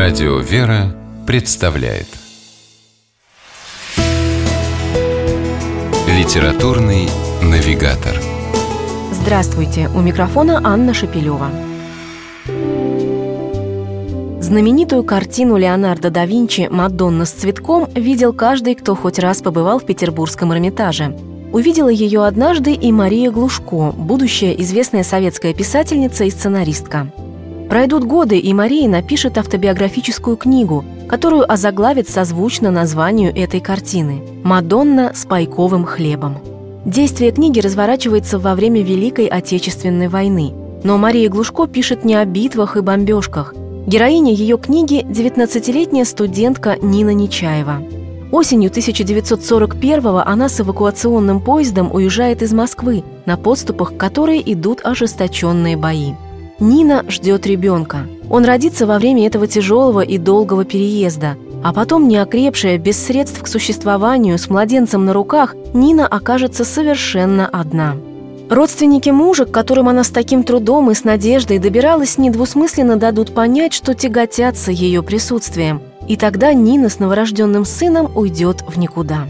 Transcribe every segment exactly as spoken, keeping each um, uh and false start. Радио «Вера» представляет Литературный навигатор. Здравствуйте! У микрофона Анна Шапилёва. Знаменитую картину Леонардо да Винчи «Мадонна с цветком» видел каждый, кто хоть раз побывал в Петербургском Эрмитаже. Увидела ее однажды и Мария Глушко, будущая известная советская писательница и сценаристка. Пройдут годы, и Мария напишет автобиографическую книгу, которую озаглавит созвучно названию этой картины «Мадонна с пайковым хлебом». Действие книги разворачивается во время Великой Отечественной войны. Но Мария Глушко пишет не о битвах и бомбежках. Героиня ее книги – девятнадцатилетняя студентка Нина Нечаева. Осенью тысяча девятьсот сорок первого она с эвакуационным поездом уезжает из Москвы, на подступах к которой идут ожесточенные бои. Нина ждет ребенка. Он родится во время этого тяжелого и долгого переезда. А потом, неокрепшая, без средств к существованию, с младенцем на руках, Нина окажется совершенно одна. Родственники мужа, к которым она с таким трудом и с надеждой добиралась, недвусмысленно дадут понять, что тяготятся ее присутствием. И тогда Нина с новорожденным сыном уйдет в никуда.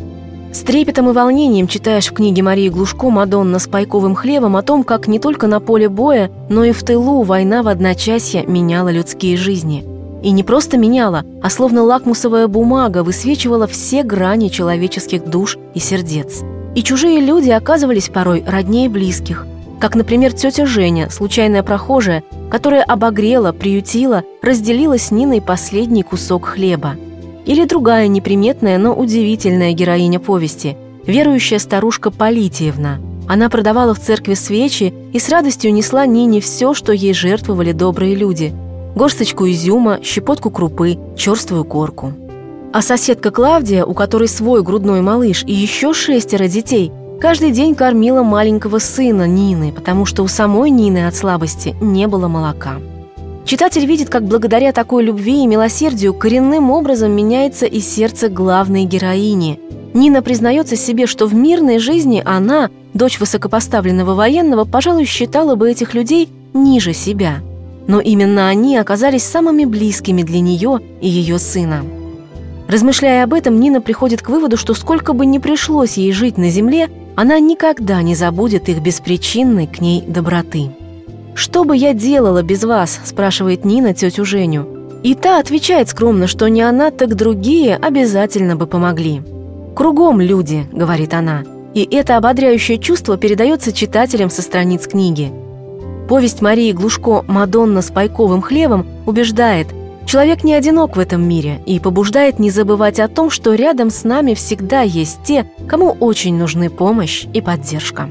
С трепетом и волнением читаешь в книге Марии Глушко «Мадонна с пайковым хлебом» о том, как не только на поле боя, но и в тылу война в одночасье меняла людские жизни. И не просто меняла, а словно лакмусовая бумага высвечивала все грани человеческих душ и сердец. И чужие люди оказывались порой роднее близких. Как, например, тетя Женя, случайная прохожая, которая обогрела, приютила, разделила с Ниной последний кусок хлеба. Или другая неприметная, но удивительная героиня повести – верующая старушка Политиевна. Она продавала в церкви свечи и с радостью несла Нине все, что ей жертвовали добрые люди – горсточку изюма, щепотку крупы, черствую корку. А соседка Клавдия, у которой свой грудной малыш и еще шестеро детей, каждый день кормила маленького сына Нины, потому что у самой Нины от слабости не было молока. Читатель видит, как благодаря такой любви и милосердию коренным образом меняется и сердце главной героини. Нина признается себе, что в мирной жизни она, дочь высокопоставленного военного, пожалуй, считала бы этих людей ниже себя. Но именно они оказались самыми близкими для нее и ее сына. Размышляя об этом, Нина приходит к выводу, что сколько бы ни пришлось ей жить на земле, она никогда не забудет их беспричинной к ней доброты. «Что бы я делала без вас?» – спрашивает Нина тетю Женю. И та отвечает скромно, что не она, так другие обязательно бы помогли. «Кругом люди», – говорит она. И это ободряющее чувство передается читателям со страниц книги. Повесть Марии Глушко «Мадонна с пайковым хлебом» убеждает, человек не одинок в этом мире и побуждает не забывать о том, что рядом с нами всегда есть те, кому очень нужны помощь и поддержка.